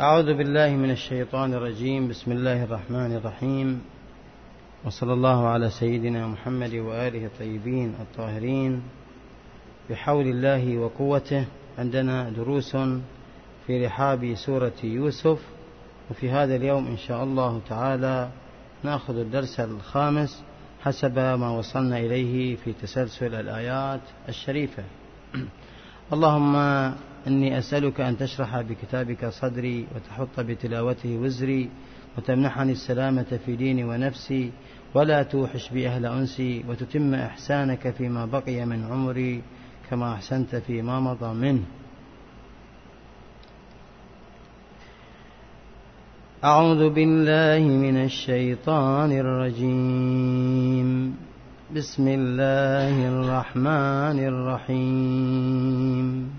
أعوذ بالله من الشيطان الرجيم. بسم الله الرحمن الرحيم، وصلى الله على سيدنا محمد وآله الطيبين الطاهرين. بحول الله وقوته عندنا دروس في رحاب سورة يوسف، وفي هذا اليوم إن شاء الله تعالى نأخذ الدرس الخامس حسب ما وصلنا إليه في تسلسل الآيات الشريفة. اللهم إني أسألك أن تشرح بكتابك صدري، وتحط بتلاوته وزري، وتمنحني السلامة في ديني ونفسي، ولا توحش بي أهل أنسي، وتتم إحسانك فيما بقي من عمري كما أحسنت فيما مضى منه. أعوذ بالله من الشيطان الرجيم. بسم الله الرحمن الرحيم.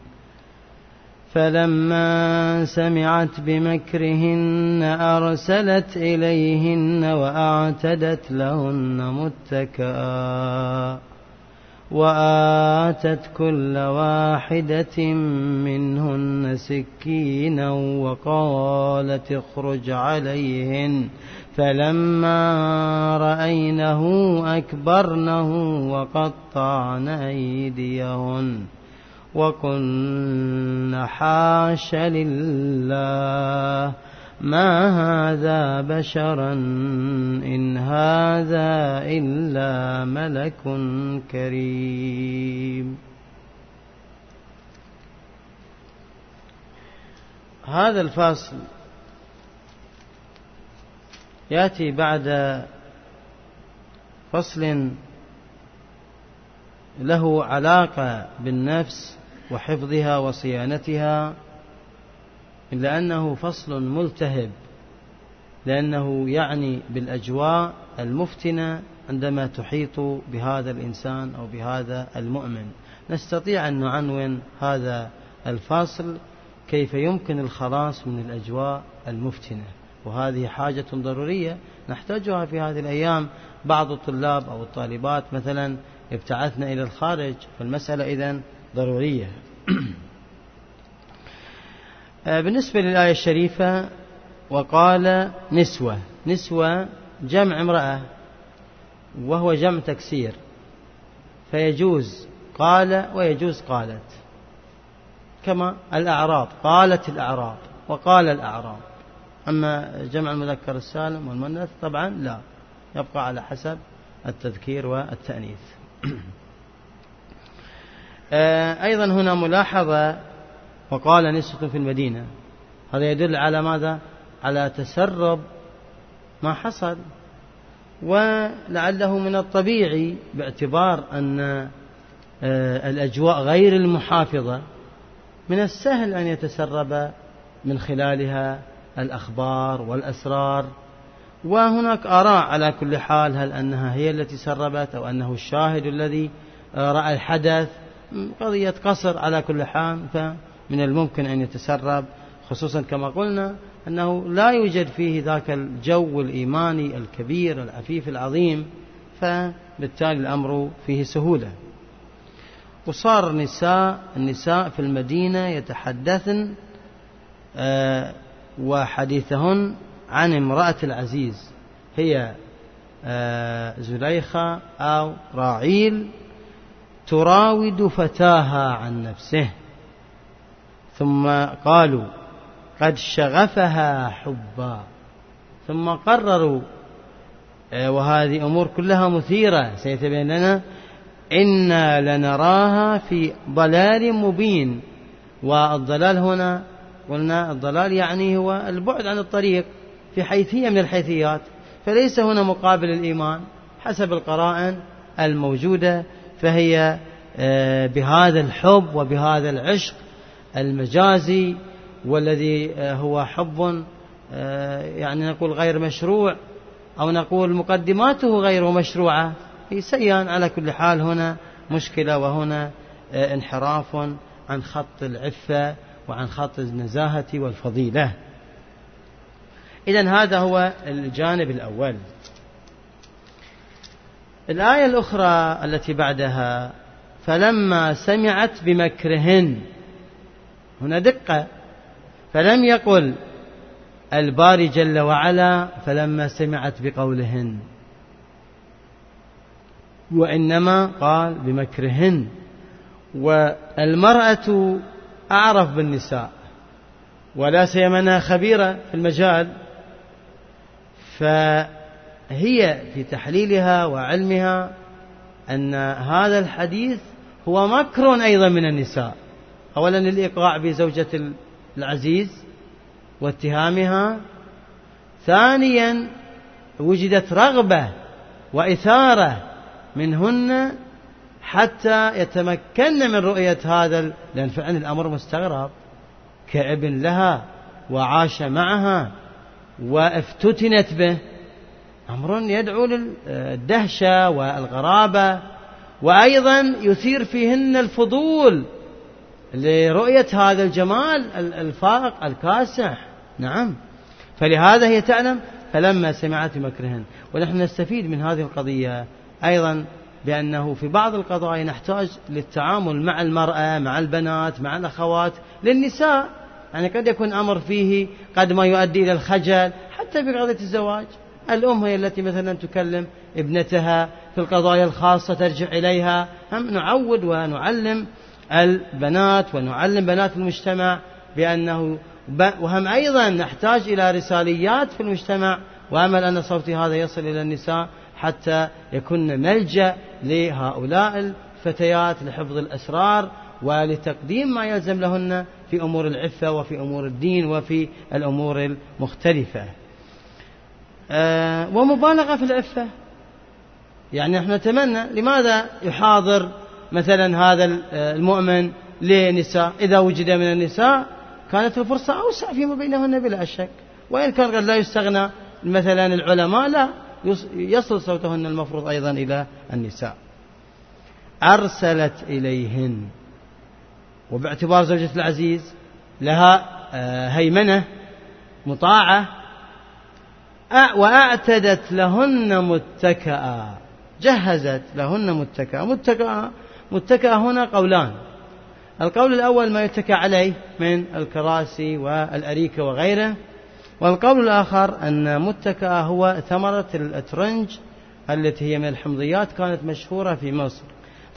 فلما سمعت بمكرهن أرسلت إليهن وأعتدت لهن متكئا وآتت كل واحدة منهن سكينا وقالت اخرج عليهن، فلما رأينه أكبرنه وقطعن أيديهن وقلن حاش لله ما هذا بشرا إن هذا إلا ملك كريم. هذا الفصل يأتي بعد فصل له علاقة بالنفس وحفظها وصيانتها، إلا أنه فصل ملتهب، لأنه يعني بالأجواء المفتنة عندما تحيط بهذا الإنسان أو بهذا المؤمن. نستطيع أن نعنون هذا الفصل كيف يمكن الخلاص من الأجواء المفتنة، وهذه حاجة ضرورية نحتاجها في هذه الأيام. بعض الطلاب أو الطالبات مثلا ابتعثنا إلى الخارج، فالمسألة إذن ضرورية. بالنسبة للآية الشريفة، وقال نسوة، نسوة جمع امرأة وهو جمع تكسير، فيجوز قال ويجوز قالت، كما الأعراب قالت الأعراب وقال الأعراب، أما جمع المذكر السالم والمؤنث طبعا لا، يبقى على حسب التذكير والتأنيث. أيضا هنا ملاحظة، وقال نسوة في المدينة، هذا يدل على ماذا؟ على تسرب ما حصل، ولعله من الطبيعي باعتبار أن الأجواء غير المحافظة، من السهل أن يتسرب من خلالها الأخبار والأسرار. وهناك آراء على كل حال، هل أنها هي التي سربت أو أنه الشاهد الذي رأى الحدث؟ قضية قصر على كل حال، فمن الممكن أن يتسرب، خصوصا كما قلنا أنه لا يوجد فيه ذاك الجو الإيماني الكبير العفيف العظيم، فبالتالي الأمر فيه سهولة. وصار النساء في المدينة يتحدثن وحديثهن عن امرأة العزيز، هي زليخة أو راعيل، تراود فتاها عن نفسه، ثم قالوا قد شغفها حبا، ثم قرروا، وهذه أمور كلها مثيرة سيتبين لنا، إنا لنراها في ضلال مبين. والضلال هنا قلنا الضلال يعني هو البعد عن الطريق في حيثية من الحيثيات، فليس هنا مقابل الإيمان حسب القرائن الموجودة، فهي بهذا الحب وبهذا العشق المجازي، والذي هو حب يعني نقول غير مشروع أو نقول مقدماته غير مشروعة، سيئا. على كل حال هنا مشكلة، وهنا انحراف عن خط العفة وعن خط النزاهة والفضيلة. إذن هذا هو الجانب الأول. الآية الأخرى التي بعدها: فلما سمعت بمكرهن. هنا دقة، فلم يقل الباري جل وعلا فلما سمعت بقولهن، وإنما قال بمكرهن. والمرأة أعرف بالنساء، ولا سيما أنها خبيرة في المجال، فهي في تحليلها وعلمها أن هذا الحديث هو مكر أيضا من النساء. أولا الإيقاع بزوجة العزيز واتهامها، ثانيا وجدت رغبة وإثارة منهن حتى يتمكن من رؤية هذا، لأن فعلا الأمر مستغرب، كابن لها وعاش معها وافتتنت به، أمر يدعو للدهشة والغرابة، وأيضا يثير فيهن الفضول لرؤية هذا الجمال الفائق الكاسح. نعم، فلهذا هي تعلم فلما سمعت مكرهن. ونحن نستفيد من هذه القضية أيضا بأنه في بعض القضايا نحتاج للتعامل مع المرأة، مع البنات، مع الأخوات، للنساء، يعني قد يكون أمر فيه قد ما يؤدي إلى الخجل. حتى في قضية الزواج، الأم هي التي مثلا تكلم ابنتها في القضايا الخاصة، ترجع إليها. هم نعود ونعلم البنات ونعلم بنات المجتمع بأنه، وهم أيضا نحتاج إلى رساليات في المجتمع، وأمل أن صوتي هذا يصل إلى النساء حتى يكون ملجأ لهؤلاء الفتيات لحفظ الأسرار ولتقديم ما يلزم لهن في أمور العفة وفي أمور الدين وفي الأمور المختلفة. ومبالغة في العفة، يعني نحن نتمنى، لماذا يحاضر مثلا هذا المؤمن لنساء؟ إذا وجد من النساء كانت الفرصة أوسع فيما بينهن بلا شك، وإن كان قد لا يستغنى مثلا العلماء، لا يصل صوتهن المفروض أيضا إلى النساء. أرسلت إليهن، وباعتبار زوجة العزيز لها هيمنة مطاعة، وأعتدت لهن متكأ، جهزت لهن متكأ هنا قولان. القول الأول ما يتكأ عليه من الكراسي والأريكة وغيره، والقول الآخر أن متكأ هو ثمرة الأترنج التي هي من الحمضيات، كانت مشهورة في مصر.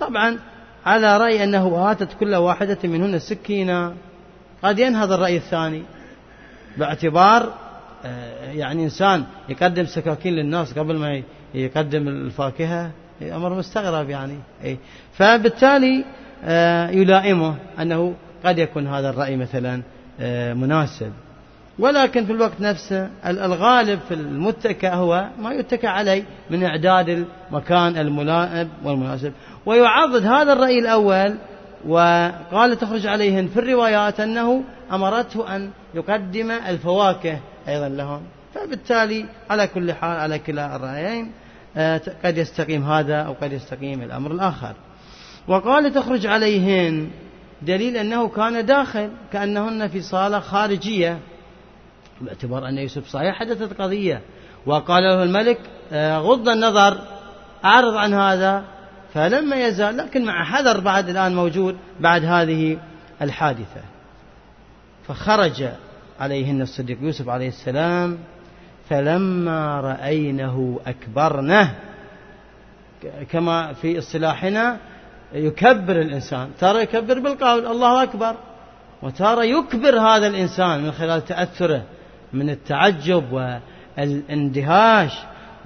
طبعا على رأي أنه آتت كل واحدة منهن سكينة، قد ينهض الرأي الثاني، باعتبار يعني إنسان يقدم سكاكين للناس قبل ما يقدم الفاكهة، أمر مستغرب يعني. فبالتالي يلائمه أنه قد يكون هذا الرأي مثلا مناسب، ولكن في الوقت نفسه الغالب في المتكأ هو ما يتكأ عليه من إعداد المكان الملائم والمناسب. ويعضد هذا الرأي الأول، وقال تخرج عليهن في الروايات أنه أمرته أن يقدم الفواكه أيضا لهم. فبالتالي على كل حال، على كلا الرأيين قد يستقيم هذا أو قد يستقيم الأمر الآخر. وقال تخرج عليهن، دليل أنه كان داخل، كأنهن في صالة خارجية، باعتبار أن يوسف صحيح حدثت قضية وقال له الملك غض النظر، أعرض عن هذا، فلما يزال، لكن مع حذر بعد الآن موجود بعد هذه الحادثة. فخرج عليهن الصديق يوسف عليه السلام، فلما رأينه أكبرنه، كما في اصطلاحنا يكبر الإنسان، ترى يكبر بالقول الله أكبر، وترى يكبر هذا الإنسان من خلال تأثره من التعجب والاندهاش،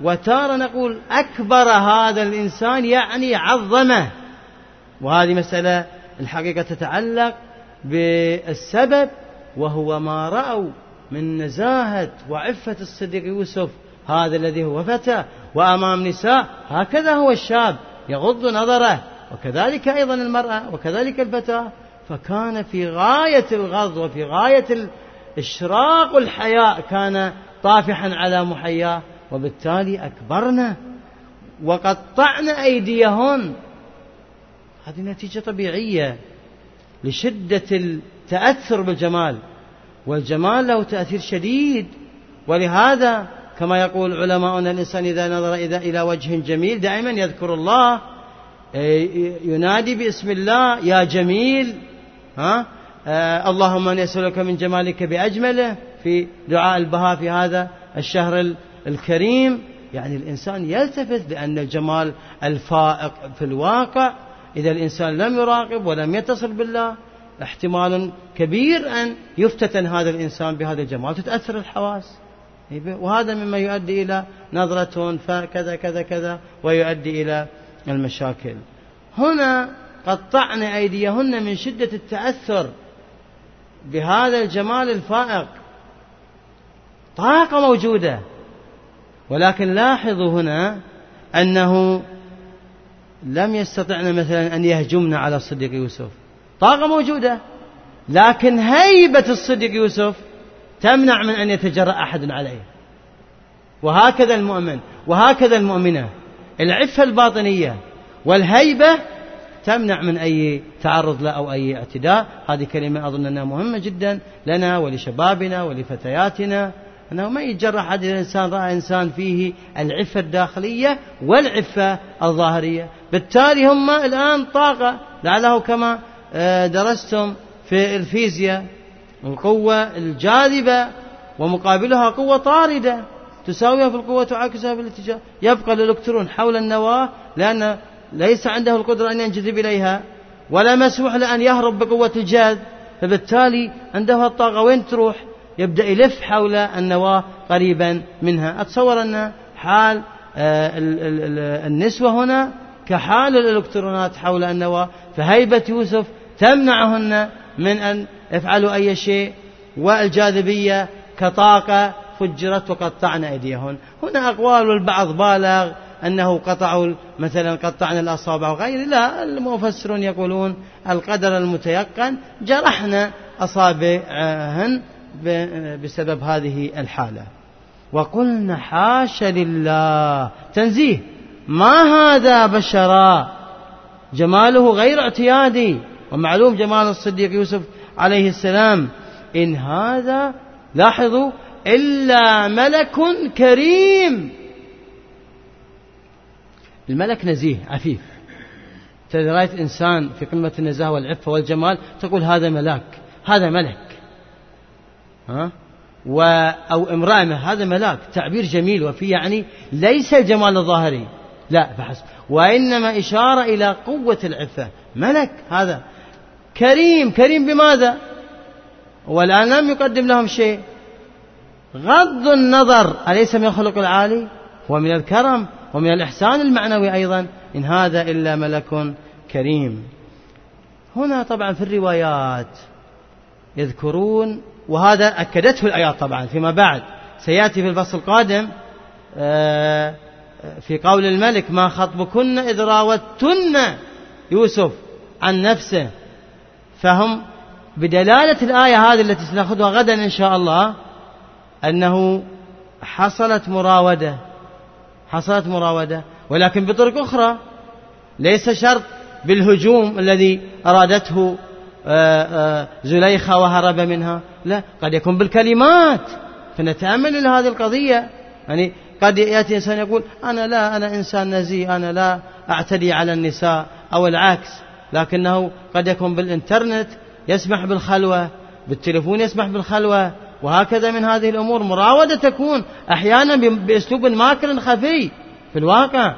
وترى نقول أكبر هذا الإنسان يعني عظمه. وهذه مسألة الحقيقة تتعلق بالسبب، وهو ما رأوا من نزاهة وعفة الصديق يوسف، هذا الذي هو فتى وأمام نساء، هكذا هو الشاب يغض نظره، وكذلك أيضا المرأة وكذلك الفتاة، فكان في غاية الغض وفي غاية الإشراق والحياء، كان طافحا على محياه، وبالتالي أكبرنا وقطعنا أيديهن. هذه نتيجة طبيعية لشدة التأثر بالجمال، والجمال له تأثير شديد، ولهذا كما يقول علماؤنا الإنسان إذا نظر إلى وجه جميل دائما يذكر الله، ينادي باسم الله يا جميل، اللهم أن يسألك من جمالك بأجمله في دعاء البهاء في هذا الشهر الكريم. يعني الإنسان يلتفت بأن الجمال الفائق في الواقع إذا الإنسان لم يراقب ولم يتصل بالله احتمال كبير أن يفتتن هذا الإنسان بهذا الجمال، تتأثر الحواس، وهذا مما يؤدي إلى نظرة فكذا كذا كذا ويؤدي إلى المشاكل. هنا قطعن أيديهن من شدة التأثر بهذا الجمال الفائق. طاقة موجودة، ولكن لاحظوا هنا أنه لم يستطعن مثلا أن يهجمن على الصديق يوسف، طاقة موجودة لكن هيبة الصديق يوسف تمنع من أن يتجرأ أحد عليه. وهكذا المؤمن وهكذا المؤمنة، العفة الباطنية والهيبة تمنع من أي تعرض له أو أي اعتداء. هذه كلمة أظن أنها مهمة جدا لنا ولشبابنا ولفتياتنا، أنه ما يتجرأ أحد إذا الإنسان رأى إنسان فيه العفة الداخلية والعفة الظاهرية. بالتالي هم الآن طاقة، لعله كما درستم في الفيزياء القوة الجاذبة ومقابلها قوة طاردة تساويها في القوة تعاكسها في الاتجاه، يبقى الإلكترون حول النواة لأن ليس عنده القدرة أن ينجذب إليها ولا مسموح له أن يهرب بقوة الجاذب، فبالتالي عنده الطاقة وين تروح؟ يبدأ يلف حول النواة قريبا منها. أتصور أن حال النسوة هنا كحال الإلكترونات حول النواة، فهيبة يوسف تمنعهن من أن يفعلوا أي شيء، والجاذبية كطاقة فجرت وقطعن أيديهن. هنا أقوال البعض بالغ أنه قطعوا مثلا قطعنا الأصابع وغيره، لا، المفسرون يقولون القدر المتيقن جرحنا أصابعهن بسبب هذه الحالة. وقلنا حاش لله، تنزيه، ما هذا بشرا، جماله غير اعتيادي، ومعلوم جمال الصديق يوسف عليه السلام، إن هذا، لاحظوا، إلا ملك كريم. الملك نزيه عفيف، ترى إنسان في قمة النزاهة والعفة والجمال تقول هذا ملاك، هذا ملك، أو امرأة هذا ملاك، تعبير جميل وفي يعني ليس الجمال الظاهري لا فحسب، وإنما إشارة إلى قوة العفة. ملك هذا كريم، كريم بماذا؟ والآن لم يقدم لهم شيء، غض النظر، أليس من الخلق العالي؟ هو من الكرم ومن الإحسان المعنوي أيضا. إن هذا إلا ملك كريم. هنا طبعا في الروايات يذكرون، وهذا أكدته الآيات طبعا فيما بعد، سيأتي في الفصل القادم في قول الملك ما خطبكن إذ راوتن يوسف عن نفسه، فهم بدلالة الآية هذه التي سنأخذها غدا إن شاء الله أنه حصلت مراودة، ولكن بطرق أخرى، ليس شرط بالهجوم الذي أرادته زليخة وهرب منها، لا، قد يكون بالكلمات. فنتأمل إلى هذه القضية، يعني قد يأتي إنسان يقول أنا إنسان نزيه، أنا لا أعتدي على النساء أو العكس، لكنه قد يكون بالإنترنت يسمح بالخلوة، بالتلفون يسمح بالخلوة، وهكذا من هذه الأمور. مراودة تكون أحيانا بأسلوب ماكر خفي في الواقع،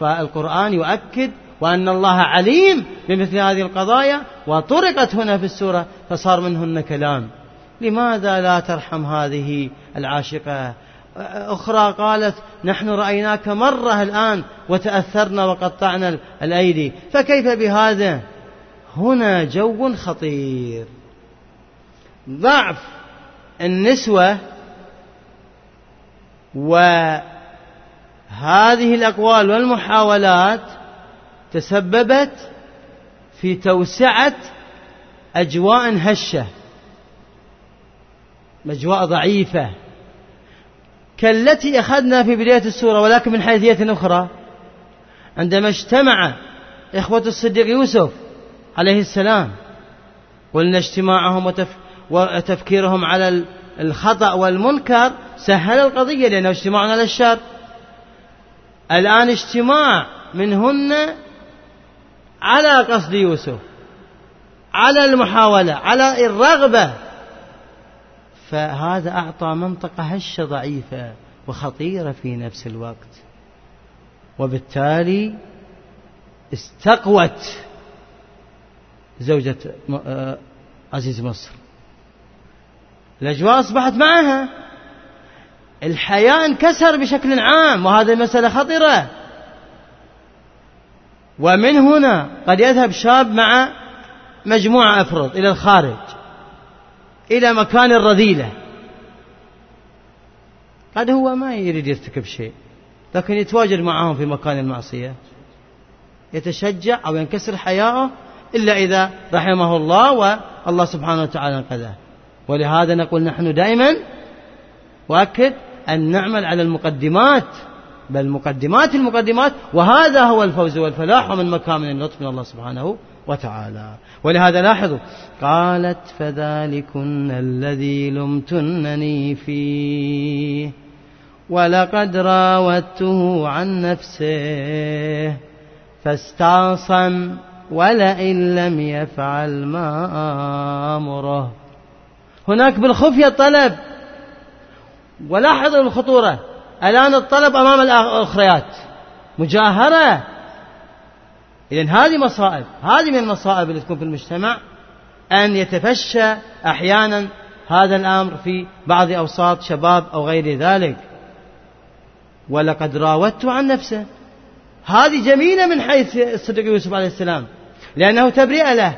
فالقرآن يؤكد وأن الله عليم بمثل هذه القضايا، وطرقت هنا في السورة فصار منهن كلام. لماذا لا ترحم هذه العاشقة؟ أخرى قالت نحن رأيناك مرة الآن وتأثرنا وقطعنا الأيدي، فكيف بهذا؟ هنا جو خطير. ضعف النسوة وهذه الأقوال والمحاولات تسببت في توسعة أجواء هشة، أجواء ضعيفة، كالتي أخذنا في بداية السورة، ولكن من حيثية أخرى. عندما اجتمع إخوة الصديق يوسف عليه السلام، قلنا اجتماعهم وتفكيرهم على الخطأ والمنكر سهل القضية، لأنه اجتماعنا على الشر. الآن اجتماع منهن على قصد يوسف، على المحاولة، على الرغبة، فهذا أعطى منطقة هشة ضعيفة وخطيرة في نفس الوقت، وبالتالي استقوت زوجة عزيز مصر. الأجواء أصبحت معها، الحياة انكسر بشكل عام، وهذه المسألة خطيرة. ومن هنا قد يذهب شاب مع مجموعة أفراد إلى الخارج، إلى مكان الرذيلة. قد هو ما يريد يرتكب شيء، لكن يتواجد معهم في مكان المعصية، يتشجع أو ينكسر حياؤه، إلا إذا رحمه الله والله سبحانه وتعالى انقذه. ولهذا نقول نحن دائما وأكد أن نعمل على المقدمات، بل مقدمات المقدمات، وهذا هو الفوز والفلاح، ومن مكامن اللطف من الله سبحانه وتعالى. ولهذا لاحظوا، قالت فذلكن الذي لمتنني فيه ولقد راودته عن نفسه فاستعصم ولئن لم يفعل ما آمره. هناك بالخفية طلب، ولاحظوا الخطورة. الآن الطلب أمام الأخريات مجاهرة. إذن هذه مصائب، هذه من المصائب التي تكون في المجتمع، أن يتفشى أحيانا هذا الأمر في بعض أوساط شباب أو غير ذلك. ولقد راودته عن نفسه، هذه جميلة من حيث الصديق يوسف عليه السلام، لأنه تبرئ له،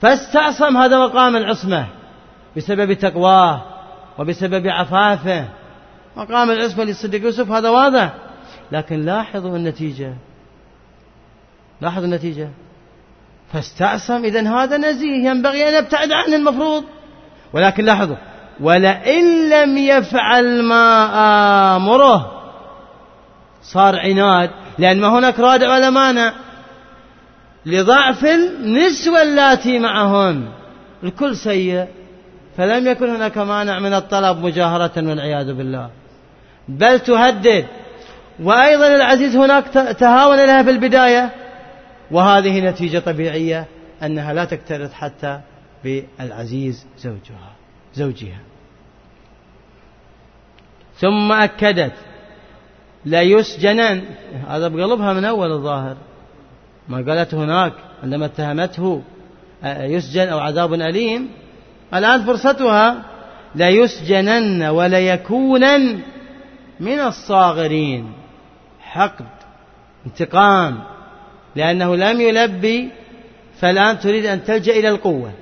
فاستعصم، هذا مقام العصمة بسبب تقواه وبسبب عفافه. مقام العصمة للصديق يوسف هذا واضح، لكن لاحظوا النتيجة، لاحظوا النتيجة، فاستعصم. إذن هذا نزيه ينبغي أن نبتعد عنه المفروض. ولكن لاحظوا، ولئن لم يفعل ما آمره، صار عناد، لأن ما هناك رادع ولا مانع، لضعف النسوة اللاتي معهن، الكل سيء، فلم يكن هناك مانع من الطلب مجاهرة والعياذ بالله، بل تهدد. وأيضا العزيز هناك تهاون لها في البداية، وهذه نتيجة طبيعية أنها لا تكترث حتى بالعزيز زوجها. ثم أكدت ليسجنن، هذا بقلبها من أول الظاهر، ما قالت هناك عندما اتهمته يسجن أو عذاب أليم. الآن فرصتها، ليسجنن وليكونن من الصاغرين. حقد، انتقام، لأنه لم يلبي، فالآن تريد أن تلجأ إلى القوة،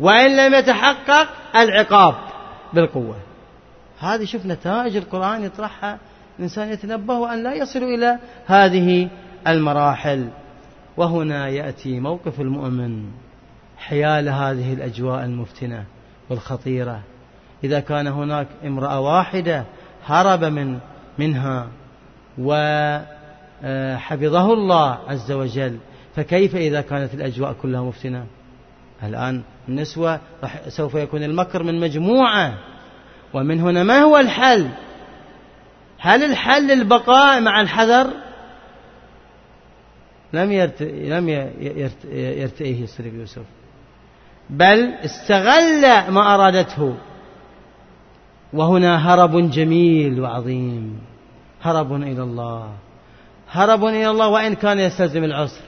وإن لم يتحقق العقاب بالقوة. هذه شوف نتائج القرآن يطرحها، الإنسان يتنبه أن لا يصل إلى هذه المراحل. وهنا يأتي موقف المؤمن حيال هذه الأجواء المفتنة والخطيرة. إذا كان هناك امرأة واحدة هرب منها وحفظه الله عز وجل، فكيف إذا كانت الأجواء كلها مفتنة؟ الآن النسوة سوف يكون المكر من مجموعة. ومن هنا ما هو الحل؟ هل الحل البقاء مع الحذر؟ لم يرتئه الصديق يوسف، بل استغل ما أرادته. وهنا هرب جميل وعظيم، هرب إلى الله. وإن كان يستلزم العسر،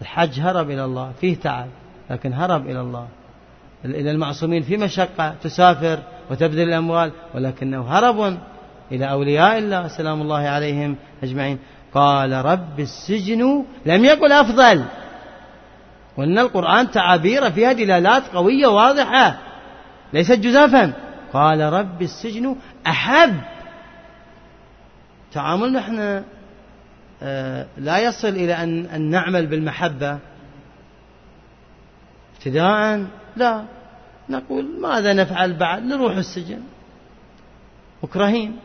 الحج هرب إلى الله، فيه تعب، لكن هرب إلى الله. إلى المعصومين في مشقة، تسافر وتبذل الأموال، ولكنه هرب إلى أولياء الله سلام الله عليهم أجمعين. قال رب السجن، لم يقل أفضل. وإن القرآن تعابير فيها دلالات قوية واضحة، ليست جزافا. قال رب السجن أحب. تعاملنا احنا لا يصل إلى أن نعمل بالمحبة ابتداء، لا، نقول ماذا نفعل بعد؟ نروح السجن. مكرهين.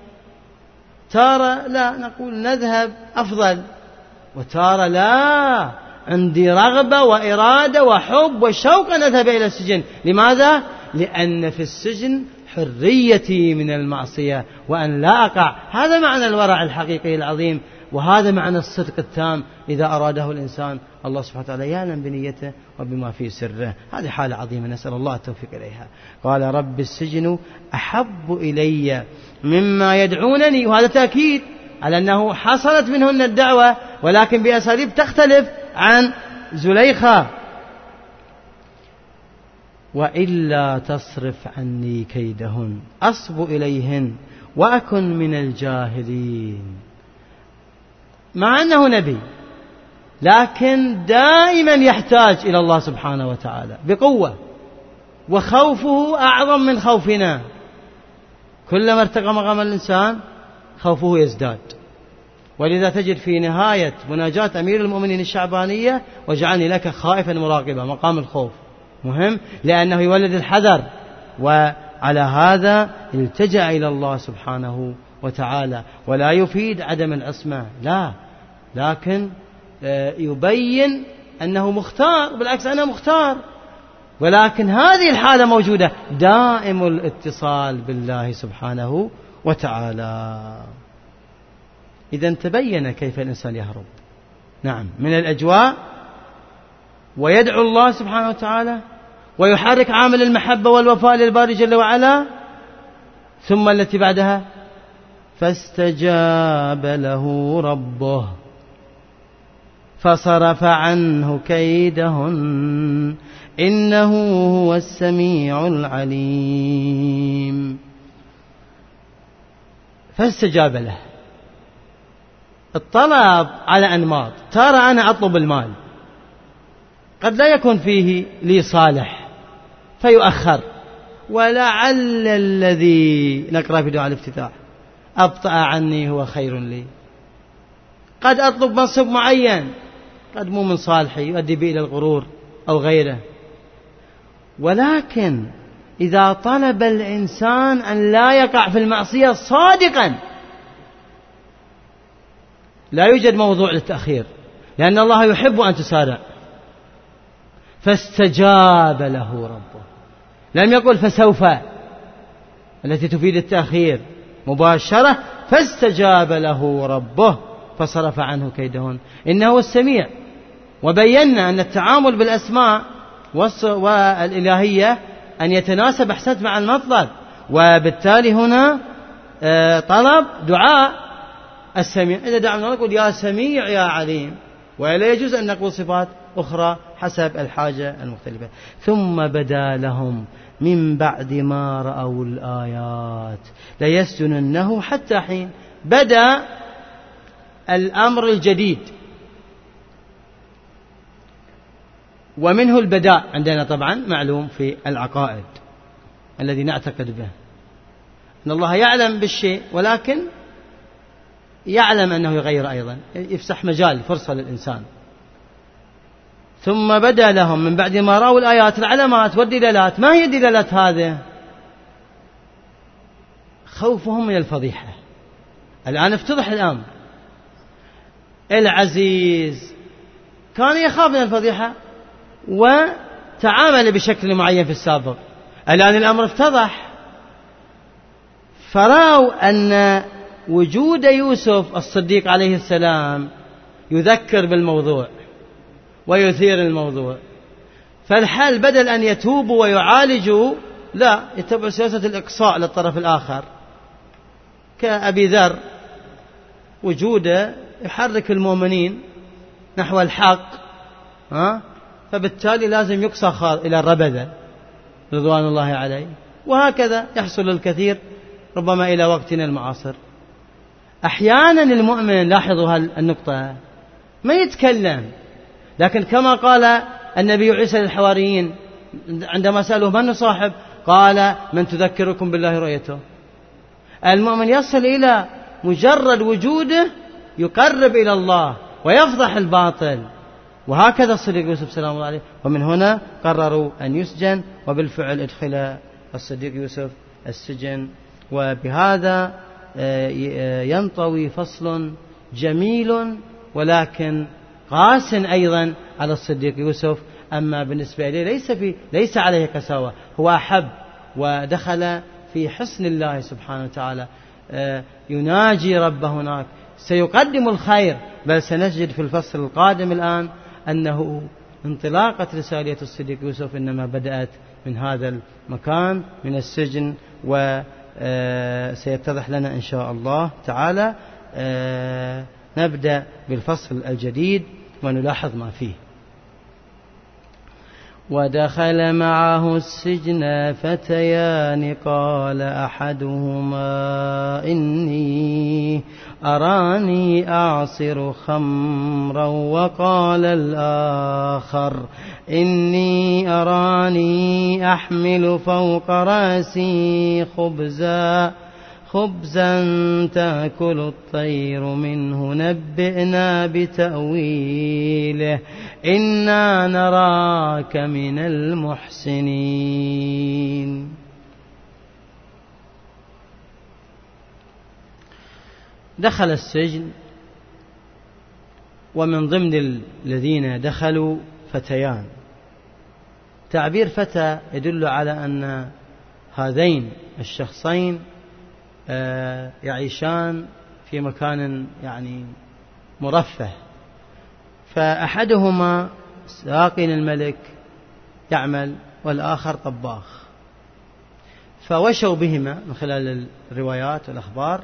تارة لا نقول نذهب أفضل، وتارة لا عندي رغبة وإرادة وحب وشوق أن أذهب إلى السجن. لماذا؟ لأن في السجن حريتي من المعصية وأن لا أقع. هذا معنى الورع الحقيقي العظيم، وهذا معنى الصدق التام إذا أراده الإنسان الله سبحانه وتعالى يعلم بنيته وبما في سره. هذه حالة عظيمة نسأل الله التوفيق إليها. قال رب السجن أحب إلي مما يدعونني، وهذا تأكيد على أنه حصلت منهن الدعوة ولكن بأساليب تختلف عن زليخة. وإلا تصرف عني كيدهن أصب إليهن وأكن من الجاهلين. مع أنه نبي لكن دائما يحتاج إلى الله سبحانه وتعالى بقوة، وخوفه أعظم من خوفنا. كلما ارتقى مقام الإنسان خوفه يزداد. ولذا تجد في نهاية مناجاة أمير المؤمنين الشعبانية واجعلني لك خائفا مراقبا. مقام الخوف مهم لأنه يولد الحذر، وعلى هذا التجأ إلى الله سبحانه وتعالى. ولا يفيد عدم العصمة لا، لكن يبين أنه مختار، بالعكس أنا مختار. ولكن هذه الحالة موجودة، دائم الاتصال بالله سبحانه وتعالى. إذا تبين كيف الإنسان يهرب نعم من الأجواء ويدعو الله سبحانه وتعالى ويحرك عامل المحبة والوفاء للباري جل وعلا. ثم التي بعدها فاستجاب له ربه فصرف عنه كيدهن إنه هو السميع العليم. فاستجاب له. الطلب على أنماط، ترى أنا أطلب المال قد لا يكون فيه لي صالح فيؤخر، ولعل الذي نقرأ في دعاء الافتتاح أبطأ عني هو خير لي. قد أطلب منصب معين قد مو من صالحي يؤدي بي إلى الغرور أو غيره. ولكن إذا طلب الإنسان أن لا يقع في المعصية صادقا لا يوجد موضوع للتأخير، لأن الله يحب أن تسارع. فاستجاب له ربه، لم يقل فسوف التي تفيد التأخير مباشرة. فاستجاب له ربه فصرف عنه كيدهن إنه السميع. وبينا أن التعامل بالأسماء والإلهية أن يتناسب أحسن مع المطلب، وبالتالي هنا طلب دعاء السميع. إذا دعونا نقول يا سميع يا عليم، ولا يجوز أن نقول صفات أخرى حسب الحاجة المختلفة. ثم بدا لهم من بعد ما رأوا الآيات ليسجننه حتى حين. بدا الأمر الجديد، ومنه البداء عندنا طبعا معلوم في العقائد الذي نعتقد به، أن الله يعلم بالشيء ولكن يعلم أنه يغير أيضا، يفسح مجال فرصة للإنسان. ثم بدا لهم من بعد ما رأوا الآيات، العلامات والدلالات. ما هي الدلالات هذه؟ خوفهم من الفضيحة. الآن افتضح الأمر. العزيز كان يخاف من الفضيحة وتعامل بشكل معين في السابق، الآن الأمر افتضح. فرأوا أن وجود يوسف الصديق عليه السلام يذكر بالموضوع ويثير الموضوع. فالحل بدل أن يتوبوا ويعالجوا لا، يتبعوا سياسة الإقصاء للطرف الآخر. كأبي ذر وجوده يحرك المؤمنين نحو الحق، فبالتالي لازم يقصى إلى الربذة رضوان الله عليه. وهكذا يحصل الكثير ربما إلى وقتنا المعاصر. أحيانا المؤمن لاحظوا هالنقطة ما يتكلم، لكن كما قال النبي عيسى للحواريين عندما سألوه من صاحب، قال من تذكركم بالله رؤيته. المؤمن يصل إلى مجرد وجوده يقرب إلى الله ويفضح الباطل. وهكذا الصديق يوسف سلام الله عليه. ومن هنا قرروا أن يسجن، وبالفعل ادخل الصديق يوسف السجن وبهذا ينطوي فصل جميل ولكن قاس أيضا على الصديق يوسف. أما بالنسبة إليه ليس عليه قساوة، هو أحب ودخل في حسن الله سبحانه وتعالى، يناجي ربه هناك، سيقدم الخير. بل سنجد في الفصل القادم الآن أنه انطلاقة رسالة الصديق يوسف إنما بدأت من هذا المكان من السجن، وسيتضح لنا إن شاء الله تعالى. نبدأ بالفصل الجديد ونلاحظ ما فيه. ودخل معه السجن فتيان قال أحدهما إني أراني أعصر خمرا وقال الآخر إني أراني أحمل فوق رأسي خبزا تأكل الطير منه نبئنا بتأويله إنا نراك من المحسنين. دخل السجن، ومن ضمن الذين دخلوا فتيان. تعبير فتى يدل على أن هذين الشخصين يعيشان في مكان يعني مرفه، فأحدهما ساقين الملك يعمل والآخر طباخ، فوشوا بهما من خلال الروايات والأخبار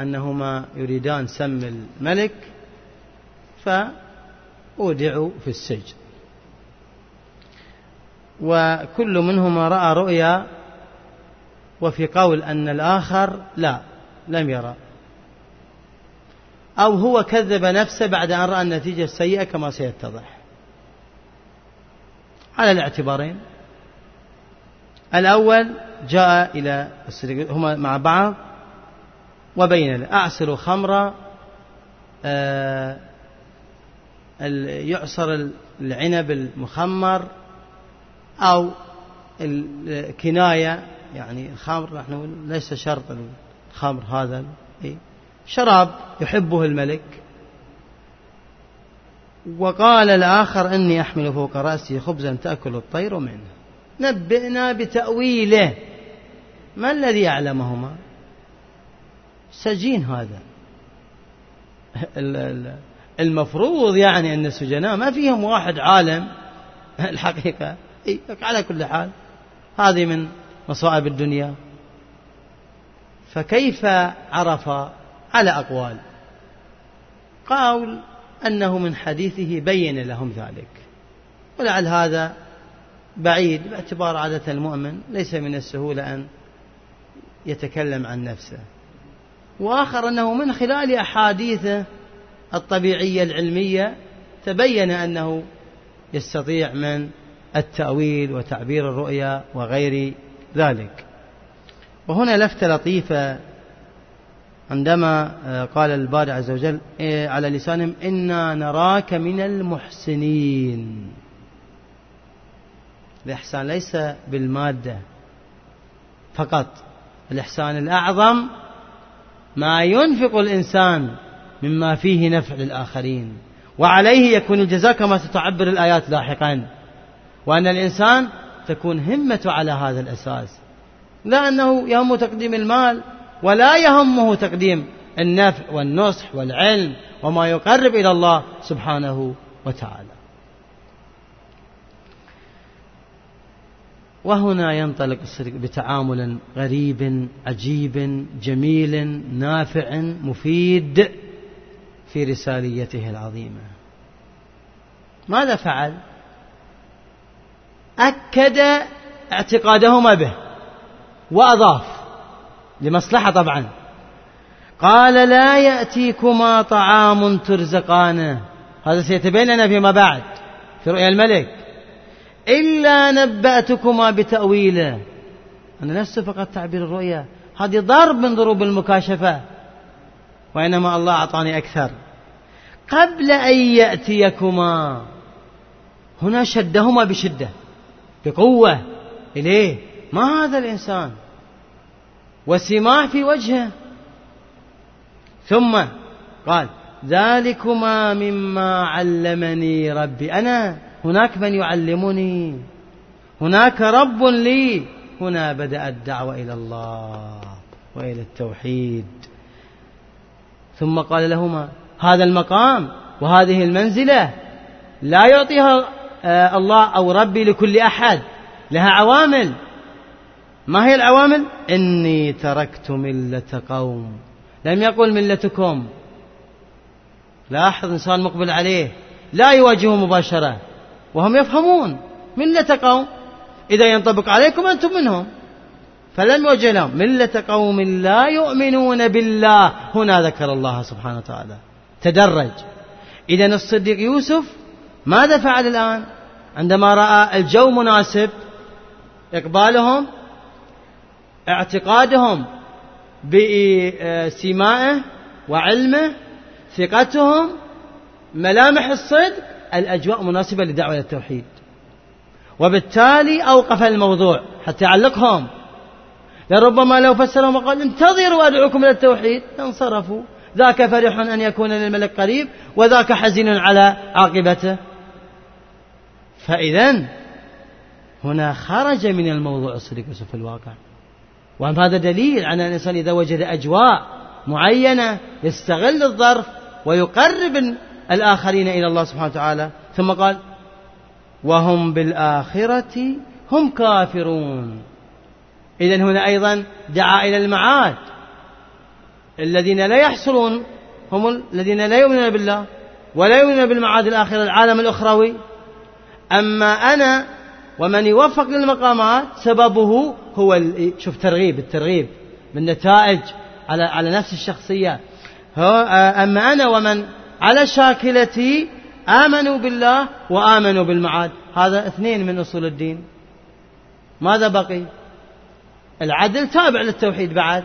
أنهما يريدان سم الملك، فأودعوا في السجن. وكل منهما رأى رؤيا، وفي قول أن الآخر لم يرى، أو هو كذب نفسه بعد أن رأى النتيجة السيئة كما سيتضح. على الاعتبارين، الأول جاء إلى هما مع بعض وبين له أعصر خمرة، يعصر العنب المخمر أو الكناية، يعني الخمر نحن ليس شرط الخمر، هذا شراب يحبه الملك. وقال الآخر إني أحمل فوق رأسي خبزا تأكل الطير منه نبئنا بتأويله. ما الذي أعلمهما؟ سجين هذا، المفروض يعني أن السجناء ما فيهم واحد عالم الحقيقة. على كل حال هذه من مصائب الدنيا. فكيف عرف؟ على أقوال، قول أنه من حديثه بين لهم ذلك، ولعل هذا بعيد باعتبار عادة المؤمن ليس من السهولة أن يتكلم عن نفسه. وآخر أنه من خلال أحاديثه الطبيعية العلمية تبين أنه يستطيع من التأويل وتعبير الرؤيا وغير ذلك. وهنا لفتة لطيفة عندما قال الباري عز وجل على لسانهم إنا نراك من المحسنين. الإحسان ليس بالمادة فقط، الإحسان الأعظم ما ينفق الإنسان مما فيه نفع للآخرين، وعليه يكون الجزاء كما ستعبر الآيات لاحقا. وأن الإنسان تكون همته على هذا الأساس، لا أنه يهم تقديم المال ولا يهمه تقديم النفع والنصح والعلم وما يقرب إلى الله سبحانه وتعالى. وهنا ينطلق الصديق بتعامل غريب عجيب جميل نافع مفيد في رساليته العظيمة. ماذا فعل؟ أكد اعتقادهما به وأضاف لمصلحة طبعا. قال لا يأتيكما طعام ترزقانه، هذا سيتبين لنا فيما بعد في رؤيا الملك، إلا نبأتكما بتأويله. أنا لست فقط تعبير الرؤيا، هذه ضرب من ضروب المكاشفة، وإنما الله أعطاني أكثر. قبل أن يأتيكما، هنا شدهما بشدة بقوة إليه. ما هذا الإنسان؟ والسماع في وجهه. ثم قال ذلكما مما علمني ربي، أنا هناك من يعلمني، هناك رب لي. هنا بدأ الدعوة إلى الله وإلى التوحيد. ثم قال لهما هذا المقام وهذه المنزلة لا يعطيها الله أو ربي لكل أحد، لها عوامل. ما هي العوامل؟ إني تركت ملة قوم، لم يقل ملتكم. لاحظ إنسان مقبل عليه لا يواجهه مباشرة وهم يفهمون ملة قوم، إذا ينطبق عليكم أنتم منهم، فلن يوجه لهم ملة قوم لا يؤمنون بالله. هنا ذكر الله سبحانه وتعالى، تدرج. إذا الصديق يوسف ماذا فعل الآن؟ عندما رأى الجو مناسب، إقبالهم، اعتقادهم بسمائه وعلمه، ثقتهم، ملامح الصدق، الأجواء مناسبة لدعوة التوحيد، وبالتالي أوقف الموضوع حتى يعلقهم. لربما لو فسرهم وقال انتظروا أدعوكم إلى التوحيد انصرفوا، ذاك فرح أن يكون للملك قريب وذاك حزين على عاقبته. فإذن هنا خرج من الموضوع الصديق يوسف في الواقع، وهذا دليل على أن الإنسان إذا وجد أجواء معينة يستغل الظرف ويقرب الآخرين إلى الله سبحانه وتعالى. ثم قال وهم بالآخرة هم كافرون. إذن هنا أيضا دعا إلى المعاد، الذين لا يحصلون هم الذين لا يؤمنون بالله ولا يؤمنون بالمعاد الآخرة، العالم الأخروي. أما أنا ومن يوفق للمقامات سببه هو شوف ترغيب، الترغيب بالنتائج على نفس الشخصية. أما أنا ومن على شاكلتي آمنوا بالله وآمنوا بالمعاد، هذا اثنين من أصول الدين. ماذا بقي؟ العدل تابع للتوحيد، بعد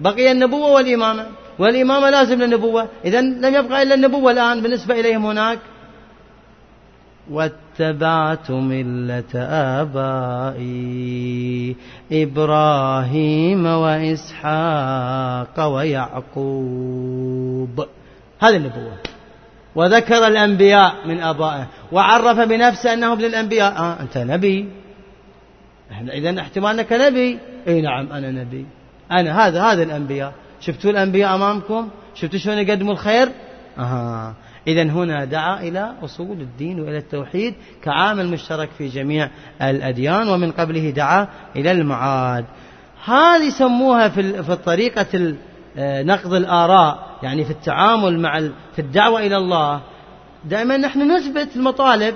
بقي النبوة والإمامة، والإمامة لازم للنبوة. إذن لم يبقى إلا النبوة الآن بالنسبة إليهم هناك. واتبعت ملة آبائي إبراهيم وإسحاق ويعقوب، هذه النبوة. وذكر الأنبياء من آبائه وعرف بنفسه أنهم للأنبياء. أنت نبي، إذن احتمال أنك نبي. إيه نعم أنا نبي، أنا هذا الأنبياء. شفتوا الأنبياء أمامكم، شفتوا شلون يقدموا الخير. إذن هنا دعا إلى أصول الدين وإلى التوحيد كعامل مشترك في جميع الأديان، ومن قبله دعا إلى المعاد. هذه سموها في طريقة نقض الآراء، يعني في التعامل في الدعوة إلى الله. دائما نحن نثبت المطالب،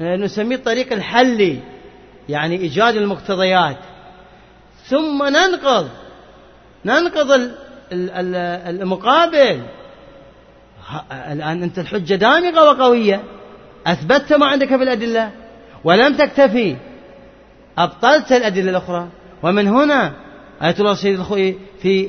نسميه الطريق الحلي، يعني إيجاد المقتضيات، ثم ننقض المقابل. الآن أنت الحجة دامغة وقوية، أثبتت ما عندك بالأدلة ولم تكتفي، أبطلت الأدلة الأخرى. ومن هنا آية الله السيد الخوئي في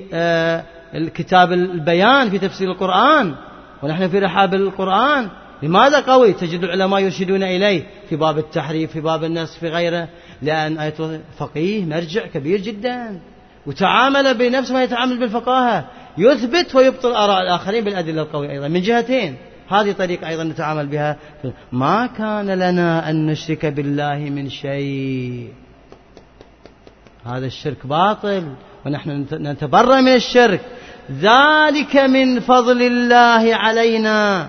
الكتاب البيان في تفسير القرآن، ونحن في رحاب القرآن، لماذا قوي؟ تجد العلماء يشيرون إليه في باب التحريف، في باب النص، في غيره، لأن آية الله فقيه مرجع كبير جدا، وتعامل بنفس ما يتعامل بالفقاهة، يثبت ويبطل آراء الآخرين بالأدلة القوية أيضا من جهتين. هذه طريقة أيضا نتعامل بها. ما كان لنا أن نشرك بالله من شيء، هذا الشرك باطل ونحن نتبرأ من الشرك. ذلك من فضل الله علينا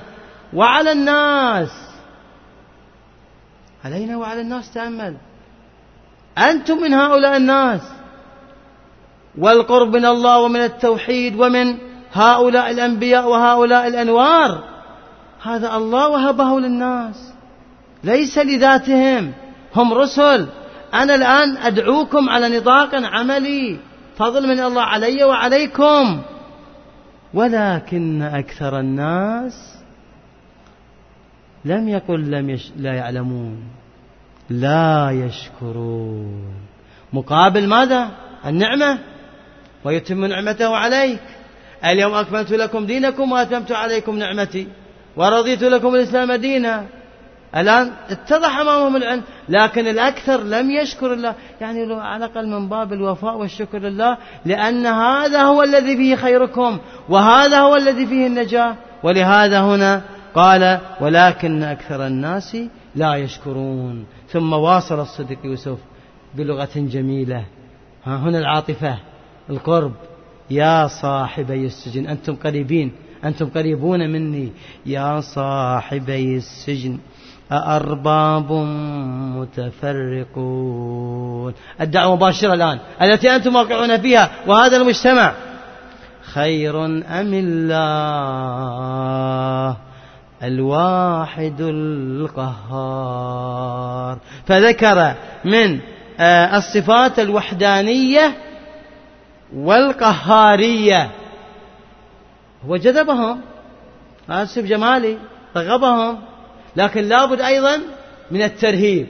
وعلى الناس، علينا وعلى الناس. تأمل، أنتم من هؤلاء الناس، والقرب من الله ومن التوحيد ومن هؤلاء الأنبياء وهؤلاء الأنوار، هذا الله وهبه للناس ليس لذاتهم، هم رسل. أنا الآن أدعوكم على نطاق عملي، فضل من الله علي وعليكم، ولكن أكثر الناس لم يقل لا يعلمون، لا يشكرون. مقابل ماذا؟ النعمة، ويتم نعمته عليك. اليوم أكملت لكم دينكم وأتممت عليكم نعمتي ورضيت لكم الإسلام دينا. الآن اتضح أمامهم العلم، لكن الأكثر لم يشكر الله. يعني لو على الأقل من باب الوفاء والشكر لله، لأن هذا هو الذي فيه خيركم، وهذا هو الذي فيه النجاة. ولهذا هنا قال ولكن أكثر الناس لا يشكرون. ثم واصل الصديق يوسف بلغة جميلة، ها هنا العاطفة، القرب. يا صاحبي السجن، أنتم قريبين، أنتم قريبون مني. يا صاحبي السجن أأرباب متفرقون، الدعوة مباشرة الآن التي أنتم واقعون فيها، وهذا المجتمع خير أم الله الواحد القهار. فذكر من الصفات الوحدانية والقهارية، هو جذبهم، آسف جمالي رغبهم، لكن لابد أيضا من الترهيب.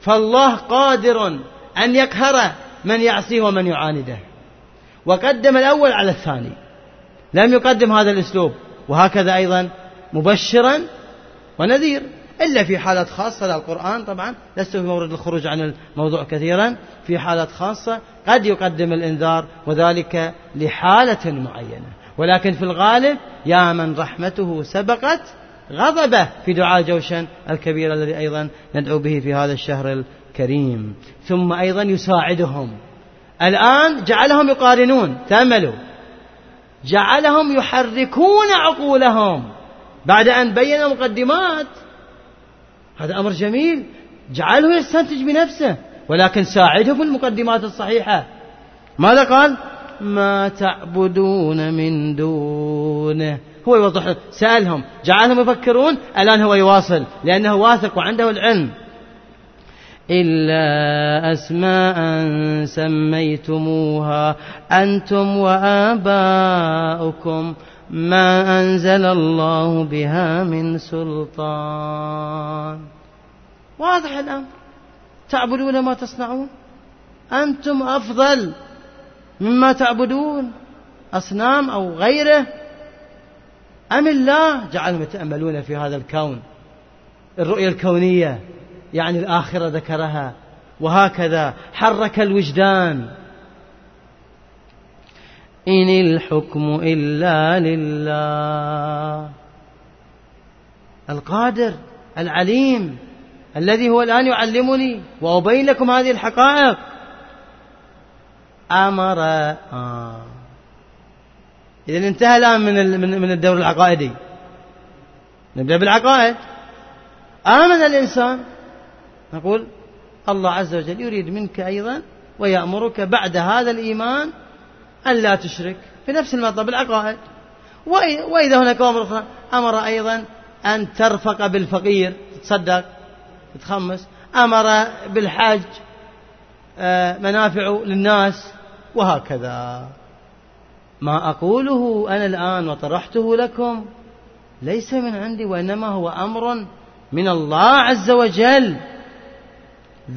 فالله قادر أن يقهر من يعصيه ومن يعانده، وقدم الأول على الثاني، لم يقدم هذا الأسلوب. وهكذا أيضا مبشرا ونذير، إلا في حالات خاصة، لا القرآن طبعا لست في مورد الخروج عن الموضوع كثيرا، في حالات خاصة قد يقدم الإنذار، وذلك لحالة معينة، ولكن في الغالب يا من رحمته سبقت غضبه، في دعاء جوشن الكبير الذي أيضا ندعو به في هذا الشهر الكريم. ثم أيضا يساعدهم، الآن جعلهم يقارنون، تأملوا، جعلهم يحركون عقولهم بعد أن بين مقدمات، هذا أمر جميل، جعله يستنتج بنفسه، ولكن ساعده في المقدمات الصحيحة. ماذا قال؟ ما تعبدون من دونه، هو يوضح، سألهم، جعلهم يفكرون، الآن هو يواصل لأنه واثق وعنده العلم. إلا أسماء سميتموها أنتم وآباؤكم ما أنزل الله بها من سلطان. واضح الأمر، تعبدون ما تصنعون، أنتم أفضل مما تعبدون، أصنام أو غيره أم الله. جعلهم يتأملون في هذا الكون، الرؤية الكونية يعني الآخرة ذكرها، وهكذا حرك الوجدان. إن الحكم إلا لله، القادر العليم الذي هو الآن يعلمني وأبين لكم هذه الحقائق. أمر إذن انتهى الآن من الدور العقائدي، نبدأ بالعقائد. آمن الإنسان، نقول الله عز وجل يريد منك أيضا ويأمرك بعد هذا الإيمان أن لا تشرك، في نفس المطلب العقائد. وإذا هناك أمر أخرى، أمر أيضا أن ترفق بالفقير، تتصدق، تتخمس. أمر بالحج، منافعه للناس، وهكذا. ما أقوله أنا الآن وطرحته لكم ليس من عندي، وإنما هو أمر من الله عز وجل.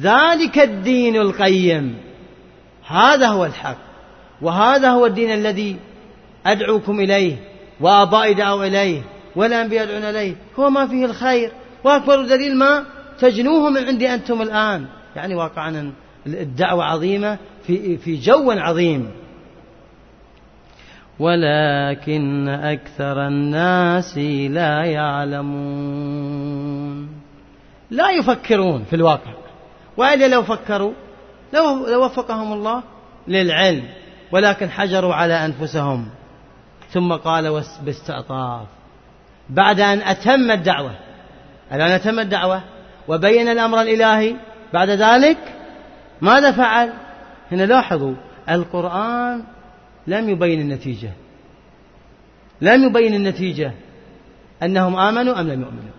ذلك الدين القيم، هذا هو الحق، وهذا هو الدين الذي أدعوكم إليه، وآبائي دعوا إليه، والأنبياء يدعون إليه، هو ما فيه الخير، وأكبر دليل ما تجنوه من عندي أنتم الآن. يعني واقعا الدعوة عظيمة في جو عظيم. ولكن أكثر الناس لا يعلمون، لا يفكرون في الواقع، وإلا لو فكروا لوفقهم الله للعلم، ولكن حجروا على أنفسهم. ثم قال باستعطاف، بعد أن أتم الدعوة، الآن أتم الدعوة وبين الأمر الإلهي، بعد ذلك ماذا فعل؟ هنا لاحظوا، القرآن لم يبين النتيجة، لم يبين النتيجة أنهم آمنوا أم لم يؤمنوا.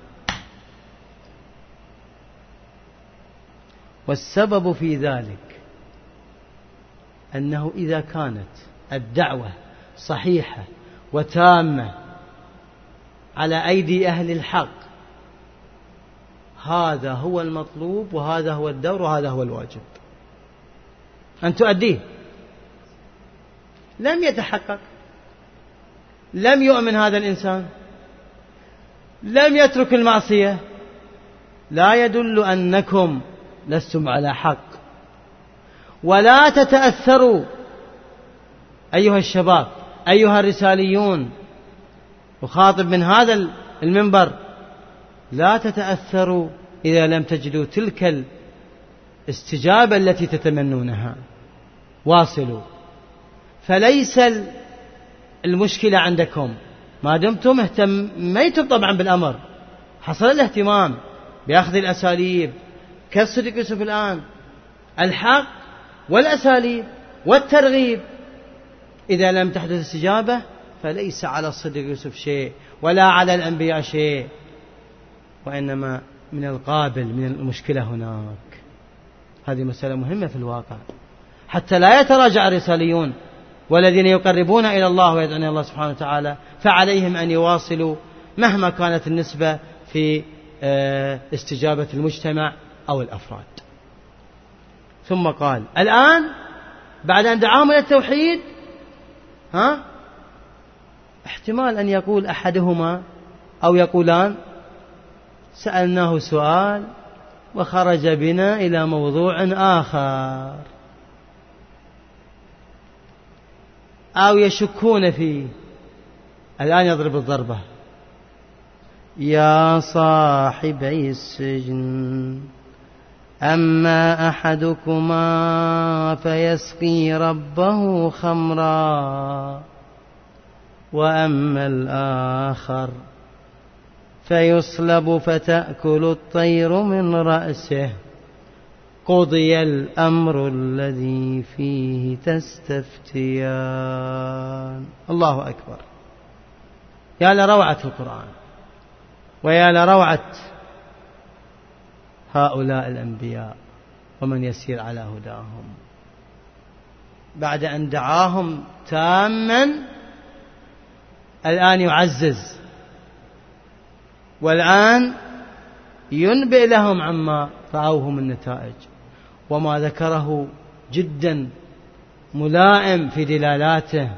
والسبب في ذلك أنه إذا كانت الدعوة صحيحة وتامة على أيدي أهل الحق، هذا هو المطلوب، وهذا هو الدور، وهذا هو الواجب أن تؤديه. لم يتحقق، لم يؤمن هذا الإنسان، لم يترك المعصية، لا يدل أنكم لستم على حق. ولا تتأثروا أيها الشباب، أيها الرساليون، وخاطب من هذا المنبر، لا تتأثروا إذا لم تجدوا تلك الاستجابة التي تتمنونها. واصلوا، فليس المشكلة عندكم ما دمتم اهتميتم طبعا بالأمر، حصل الاهتمام بأخذ الأساليب كالصديق يوسف الآن، الحق والأساليب والترغيب. إذا لم تحدث استجابة فليس على الصديق يوسف شيء ولا على الأنبياء شيء، وإنما من القابل من المشكلة هناك. هذه مسألة مهمة في الواقع، حتى لا يتراجع الرساليون والذين يقربون إلى الله ويدعون الله سبحانه وتعالى. فعليهم أن يواصلوا مهما كانت النسبة في استجابة المجتمع أو الأفراد. ثم قال الآن بعد أن دعاهم إلى التوحيد، احتمال أن يقول أحدهما أو يقولان سألناه سؤال وخرج بنا إلى موضوع آخر، أو يشكون فيه. الآن يضرب الضربة، يا صاحبي السجن، أما أحدكما فيسقي ربه خمرا، وأما الآخر فيصلب فتأكل الطير من رأسه، قضي الأمر الذي فيه تستفتيان. الله أكبر، يا لروعة القرآن ويا لروعة هؤلاء الأنبياء ومن يسير على هداهم. بعد أن دعاهم تاما الآن يعزز، والآن ينبئ لهم عما رأوه من النتائج، وما ذكره جدا ملائم في دلالاته.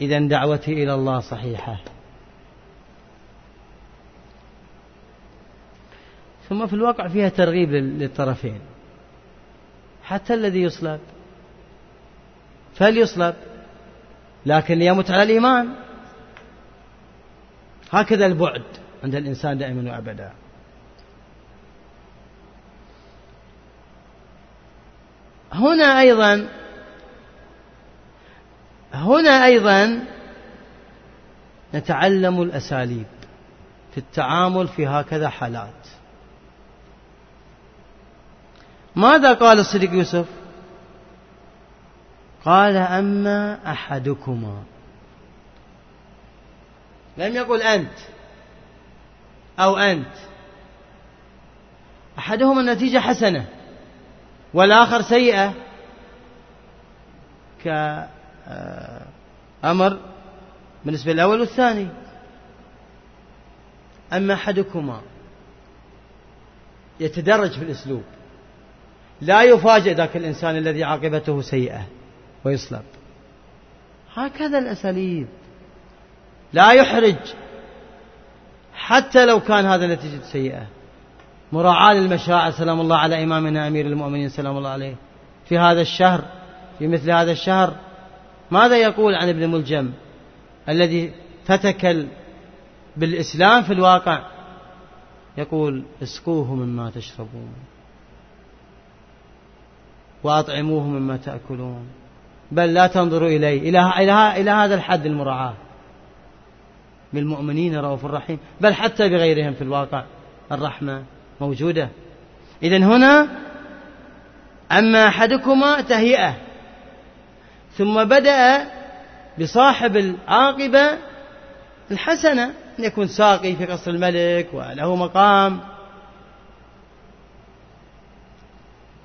إذا دعوتي إلى الله صحيحة. ثم في الواقع فيها ترغيب للطرفين، حتى الذي يصلب فليصلب، لكن ليمت على الإيمان. هكذا البعد عند الإنسان دائما وأبدا. هنا أيضا نتعلم الأساليب في التعامل في هكذا حالات. ماذا قال الصديق يوسف؟ قال أما أحدكما، لم يقل أنت أو أنت. أحدهما النتيجة حسنة والآخر سيئة، كأمر بالنسبة للأول والثاني. أما أحدكما يتدرج في الأسلوب، لا يفاجئ ذاك الإنسان الذي عاقبته سيئة ويصلب. هكذا الأساليب، لا يحرج حتى لو كان هذا نتيجة سيئة، مراعاة للمشاعر. سلام الله على إمامنا أمير المؤمنين سلام الله عليه، في هذا الشهر، في مثل هذا الشهر، ماذا يقول عن ابن ملجم الذي فتك بالإسلام في الواقع؟ يقول اسقوه مما تشربون وأطعموه مما تأكلون، بل لا تنظروا إليه. إلى هذا الحد المراعاة، بالمؤمنين رؤوف الرحيم، بل حتى بغيرهم في الواقع الرحمة موجودة. إذن هنا أما أحدكما تهيئة، ثم بدأ بصاحب العاقبة الحسنة، أن يكون ساقي في قصر الملك وله مقام.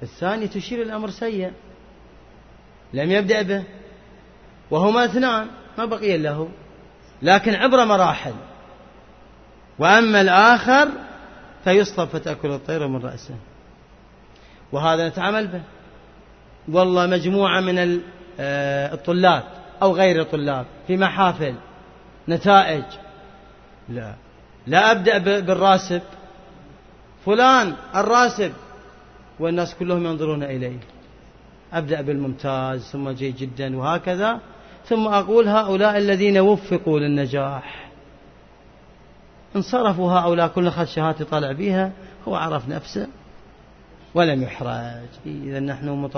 الثاني تشير الأمر سيء، لم يبدأ به، وهما اثنان ما بقي له، لكن عبر مراحل. وأما الآخر فيصطب فتأكل الطير من رأسه. وهذا نتعامل به. والله مجموعة من الطلاب أو غير الطلاب في محافل نتائج، لا أبدأ بالراسب، فلان الراسب، والناس كلهم ينظرون إليه. أبدأ بالممتاز ثم جيد جدا وهكذا، ثم أقول هؤلاء الذين وفقوا للنجاح، انصرفوا هؤلاء، كل أخذ شهادة طالع بيها، هو عرف نفسه ولم يحرج. إذا نحن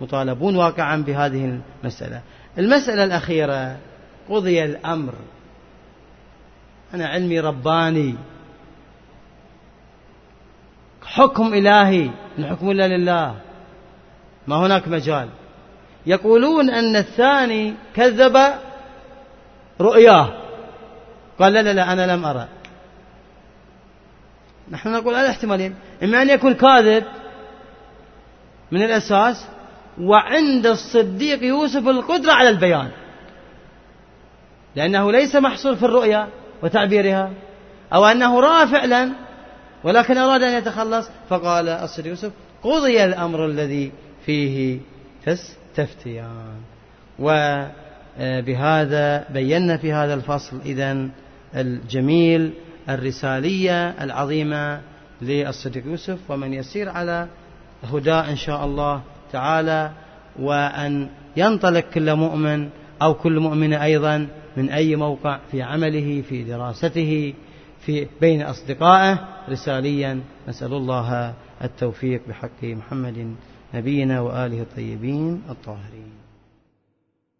مطالبون واقعا بهذه المسألة. المسألة الأخيرة، قضي الأمر. أنا علمي رباني، حكم إلهي، الحكم إلا لله، ما هناك مجال. يقولون أن الثاني كذب رؤياه، قال لا لا لا أنا لم أرى. نحن نقول على احتمالين، إما أن يكون كاذب من الأساس، وعند الصديق يوسف القدرة على البيان، لأنه ليس محصور في الرؤيا وتعبيرها، أو أنه رأى فعلا ولكن أراد أن يتخلص، فقال الصديق يوسف قضي الأمر الذي فيه تستفتيان. وبهذا بينا في هذا الفصل إذن الجميل، الرسالية العظيمة للصديق يوسف، ومن يسير على هداه إن شاء الله تعالى، وأن ينطلق كل مؤمن أو كل مؤمنة أيضا من أي موقع في عمله، في دراسته، في بين أصدقائه، رساليا. نسأل الله التوفيق بحق محمد نبينا وآله الطيبين الطاهرين.